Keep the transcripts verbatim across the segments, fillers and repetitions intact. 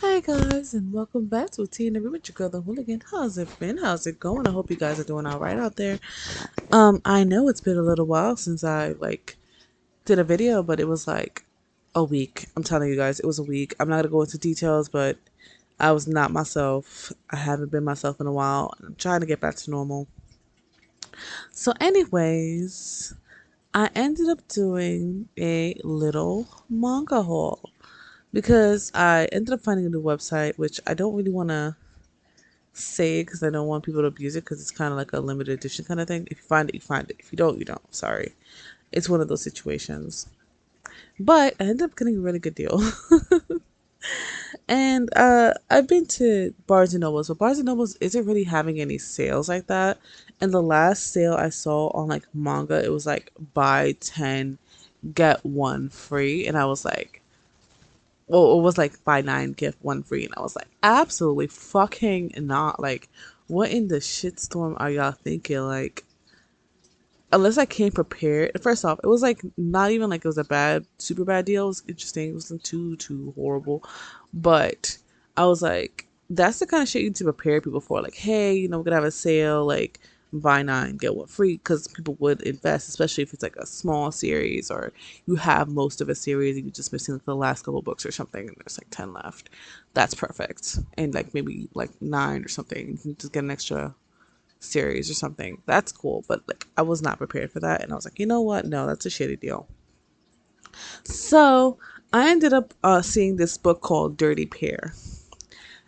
Hi guys, and welcome back to T N R with your girl the hooligan. How's it been? How's it going? I hope you guys are doing all right out there. um I know it's been a little while since I like did a video, but it was like a week. I'm telling you guys, it was a week. I'm not gonna go into details, but I was not myself. I haven't been myself in a while. I'm trying to get back to normal. So anyways, I ended up doing a little manga haul because I ended up finding a new website, which I don't really want to say because I don't want people to abuse it, because it's kind of like a limited edition kind of thing. If you find it, you find it. If you don't, you don't. Sorry. It's one of those situations. But I ended up getting a really good deal. And uh, I've been to Barnes and Nobles, but Barnes and Nobles isn't really having any sales like that. And the last sale I saw on like manga, it was like buy ten, get one free. And I was like, well, it was like buy nine, get one free. And I was like, absolutely fucking not. Like, what in the shitstorm are y'all thinking? Like, unless I came prepared. First off, it was like not even like it was a bad, super bad deal. It was interesting. It wasn't too, too horrible. But I was like, that's the kind of shit you need to prepare people for. Like, hey, you know, we're going to have a sale. Like, buy nine, get one free. Because people would invest, especially if it's like a small series or you have most of a series and you're just missing like the last couple books or something and there's like ten left. That's perfect. And like maybe like nine or something. You can just get an extra series or something. That's cool. But like, I was not prepared for that. And I was like, you know what? No, that's a shitty deal. So I ended up uh, seeing this book called Dirty Pair.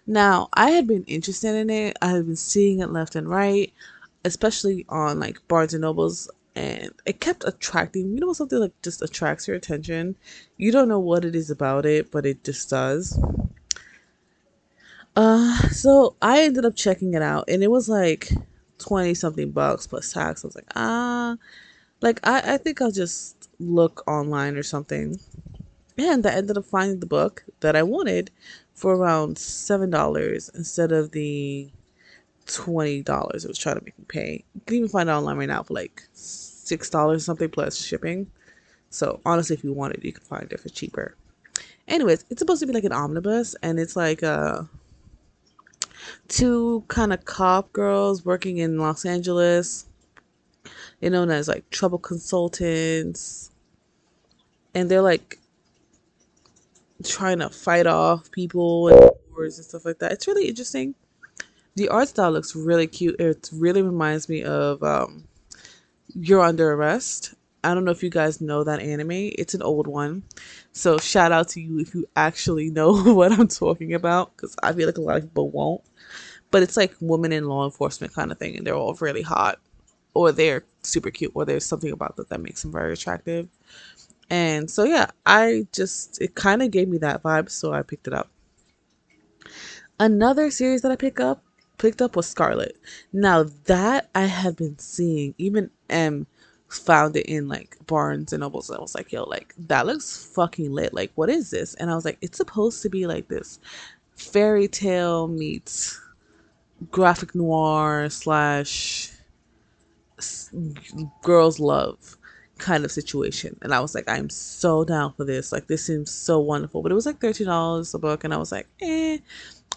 Now, I had been interested in it. I had been seeing it left and right, especially on like Barnes and Nobles, and it kept attracting, you know, something like just attracts your attention. You don't know what it is about it, but it just does. Uh, so I ended up checking it out, and it was like twenty something bucks plus tax. I was like, ah, like I, I think I'll just look online or something. And I ended up finding the book that I wanted for around seven dollars instead of the twenty dollars it was trying to make me pay. You can even find it online right now for like six dollars or something plus shipping. So honestly, if you want it, you can find it for cheaper. Anyways, it's supposed to be like an omnibus, and it's like uh, two kind of cop girls working in Los Angeles. They're known as like trouble consultants, and they're like trying to fight off people and wars and stuff like that. It's really interesting. The art style looks really cute. It really reminds me of um You're Under Arrest. I don't know if you guys know that anime. It's an old one, so shout out to you if you actually know what I'm talking about, because I feel like a lot of people won't. But it's like women in law enforcement kind of thing, and they're all really hot, or they're super cute, or there's something about them that makes them very attractive. And so, yeah, I just, it kind of gave me that vibe, so I picked it up. Another series that I pick up, picked up was Scarlet. Now, that I had been seeing, even M found it in, like, Barnes and Nobles, and I was like, yo, like, that looks fucking lit. Like, what is this? And I was like, it's supposed to be, like, this fairy tale meets graphic noir slash girls' love kind of situation. And I was like, I'm so down for this. Like, this seems so wonderful. But it was like thirteen dollars a book, and I was like, eh,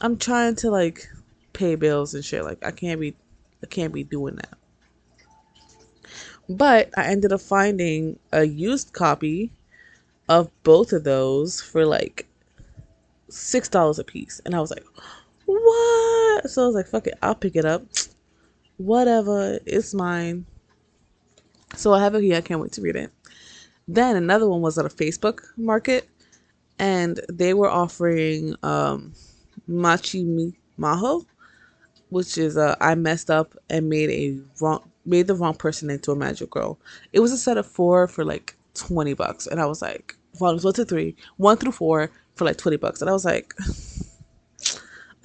I'm trying to like pay bills and shit. Like, I can't be I can't be doing that. But I ended up finding a used copy of both of those for like six dollars a piece. And I was like, what? So I was like, fuck it, I'll pick it up. Whatever, it's mine. So I have it here. I can't wait to read it. Then another one was at a Facebook market, and they were offering um, Machi Maho, which is uh, I messed up and made a wrong made the wrong person into a magic girl. It was a set of four for like twenty bucks, and I was like, volumes one to three, one through four for like twenty bucks, and I was like,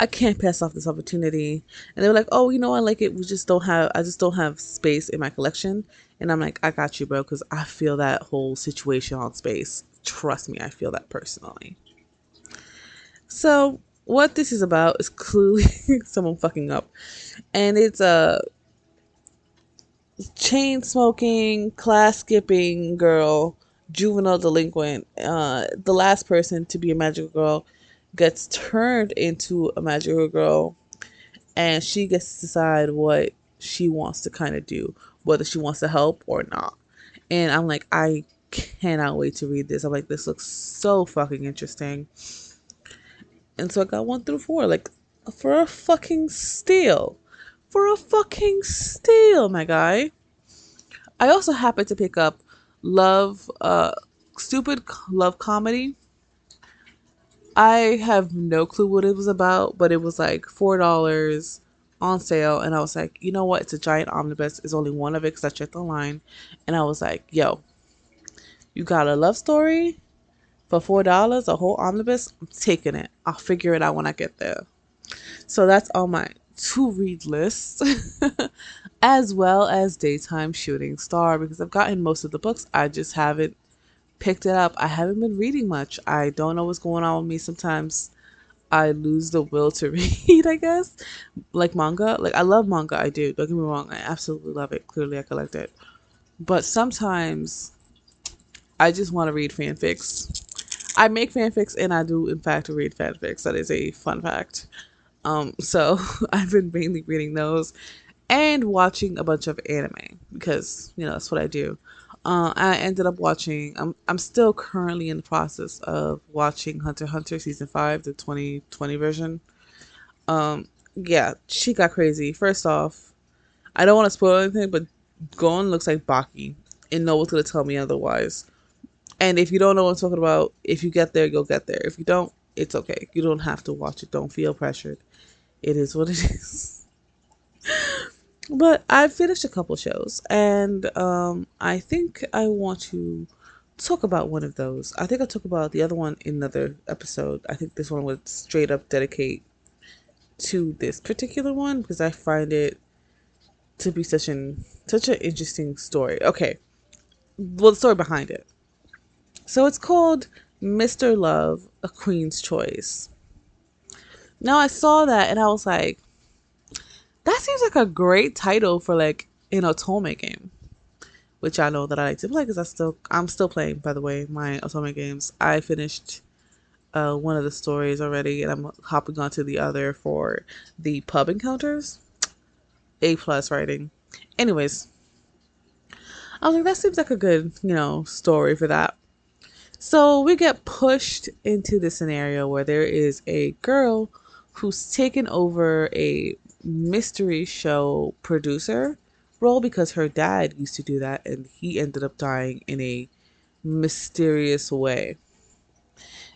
I can't pass off this opportunity. And they were like, oh, you know, I like it. We just don't have, I just don't have space in my collection. And I'm like, I got you, bro. Cause I feel that whole situation on space. Trust me. I feel that personally. So what this is about is clearly someone fucking up, and it's a chain smoking, class skipping girl, juvenile delinquent. Uh, the last person to be a magical girl gets turned into a magical girl, and she gets to decide what she wants to kind of do, whether she wants to help or not. And I'm like, I cannot wait to read this. I'm like, this looks so fucking interesting. And so I got one through four, like, for a fucking steal. For a fucking steal, my guy. I also happened to pick up Love, uh, Stupid Love Comedy. I have no clue what it was about, but it was like four dollars on sale. And I was like, you know what? It's a giant omnibus. It's only one of it because I checked online. And I was like, yo, you got a love story for four dollars, a whole omnibus? I'm taking it. I'll figure it out when I get there. So that's on my to-read list, as well as Daytime Shooting Star, because I've gotten most of the books. I just haven't picked it up. I haven't been reading much. I don't know what's going on with me. Sometimes I lose the will to read, I guess. Like manga. Like, I love manga. I do. Don't get me wrong. I absolutely love it. Clearly, I collect it. But sometimes I just want to read fanfics. I make fanfics, and I do, in fact, read fanfics. That is a fun fact. Um, so I've been mainly reading those and watching a bunch of anime because, you know, that's what I do. Uh, I ended up watching, I'm, I'm still currently in the process of watching Hunter Hunter Season five, the twenty twenty version. Um, yeah, she got crazy. First off, I don't want to spoil anything, but Gon looks like Baki, and no one's going to tell me otherwise. And if you don't know what I'm talking about, if you get there, you'll get there. If you don't, it's okay. You don't have to watch it. Don't feel pressured. It is what it is. But I finished a couple shows, and um, I think I want to talk about one of those. I think I'll talk about the other one in another episode. I think this one would straight up dedicate to this particular one because I find it to be such an such an interesting story. Okay, well, the story behind it. So it's called Mister Love, A Queen's Choice. Now I saw that and I was like, that seems like a great title for like an Otome game, which I know that I like to play because I still I'm still playing, by the way, my Otome games. I finished uh, one of the stories already, and I'm hopping onto the other for the pub encounters. A plus writing. Anyways, I was like, that seems like a good, you know, story for that. So we get pushed into the scenario where there is a girl who's taken over a mystery show producer role because her dad used to do that, and he ended up dying in a mysterious way.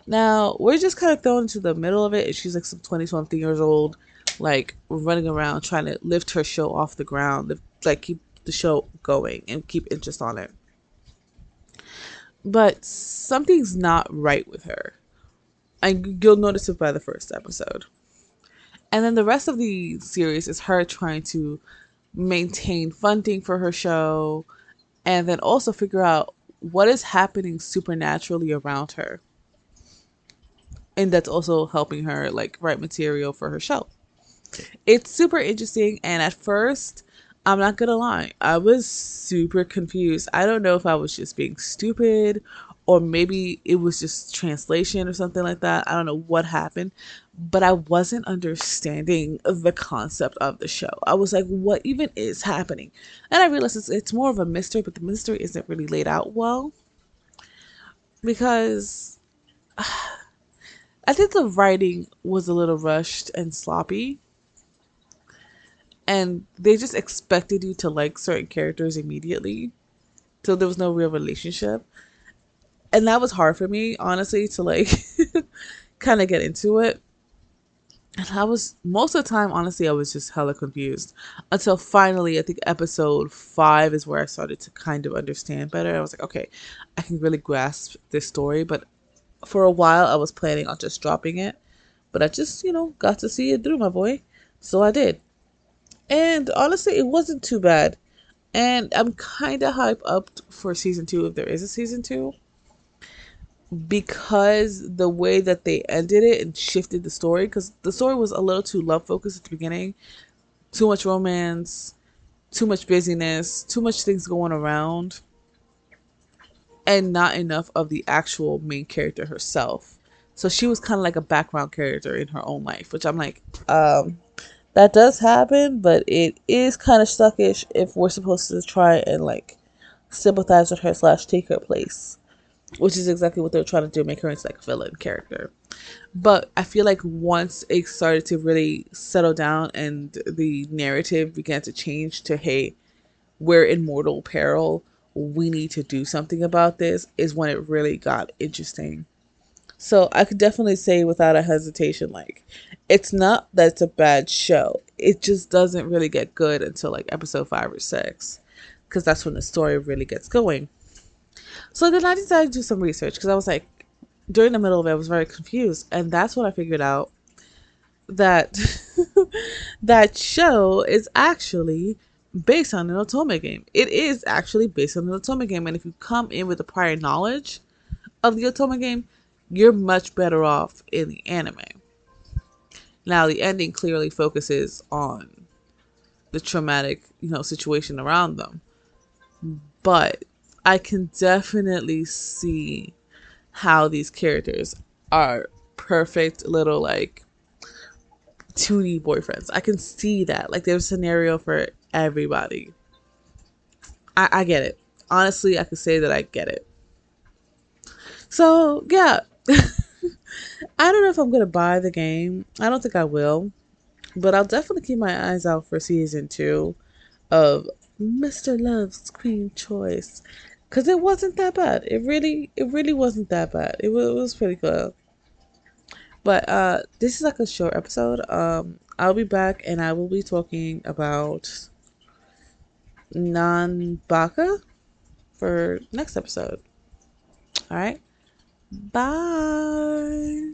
Now, we're just kind of thrown into the middle of it, and she's like some twenty something years old, like running around trying to lift her show off the ground, like keep the show going and keep interest on it. But something's not right with her. And you'll notice it by the first episode. And then the rest of the series is her trying to maintain funding for her show. And then also figure out what is happening supernaturally around her. And that's also helping her like write material for her show. It's super interesting. And at first, I'm not gonna lie, I was super confused. I don't know if I was just being stupid or maybe it was just translation or something like that. I don't know what happened, but I wasn't understanding the concept of the show. I was like, what even is happening? And I realized it's, it's more of a mystery, but the mystery isn't really laid out well because uh, I think the writing was a little rushed and sloppy. And they just expected you to like certain characters immediately. So there was no real relationship. And that was hard for me, honestly, to like kind of get into it. And I was, most of the time, honestly, I was just hella confused. Until finally, I think episode five is where I started to kind of understand better. I was like, okay, I can really grasp this story. But for a while, I was planning on just dropping it. But I just, you know, got to see it through, my boy. So I did. And honestly, it wasn't too bad. And I'm kind of hyped up for season two, if there is a season two. Because the way that they ended it and shifted the story. Because the story was a little too love-focused at the beginning. Too much romance. Too much busyness. Too much things going around. And not enough of the actual main character herself. So she was kind of like a background character in her own life, which I'm like, um, that does happen, but it is kind of suckish if we're supposed to try and like sympathize with her slash take her place, which is exactly what they're trying to do, make her into like a villain character. But I feel like once it started to really settle down and the narrative began to change to, hey, we're in mortal peril, we need to do something about this, is when it really got interesting. So I could definitely say without a hesitation, like, it's not that it's a bad show. It just doesn't really get good until like episode five or six, because that's when the story really gets going. So then I decided to do some research, because I was like, during the middle of it, I was very confused. And that's when I figured out that that show is actually based on an Otome game. It is actually based on an Otome game. And if you come in with the prior knowledge of the Otome game, you're much better off in the anime. Now, the ending clearly focuses on the traumatic, you know, situation around them. But I can definitely see how these characters are perfect little like two D boyfriends. I can see that. Like, there's a scenario for everybody. I, I get it. Honestly, I could say that I get it. So yeah. I don't know if I'm gonna buy the game. I don't think I will. But I'll definitely keep my eyes out for season two of Mister Love's Queen's Choice. Because it wasn't that bad. It really, it really wasn't that bad. It was, it was pretty good. But uh, this is like a short episode. Um, I'll be back and I will be talking about Nanbaka for next episode. Alright. Bye.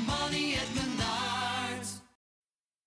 money at Menards.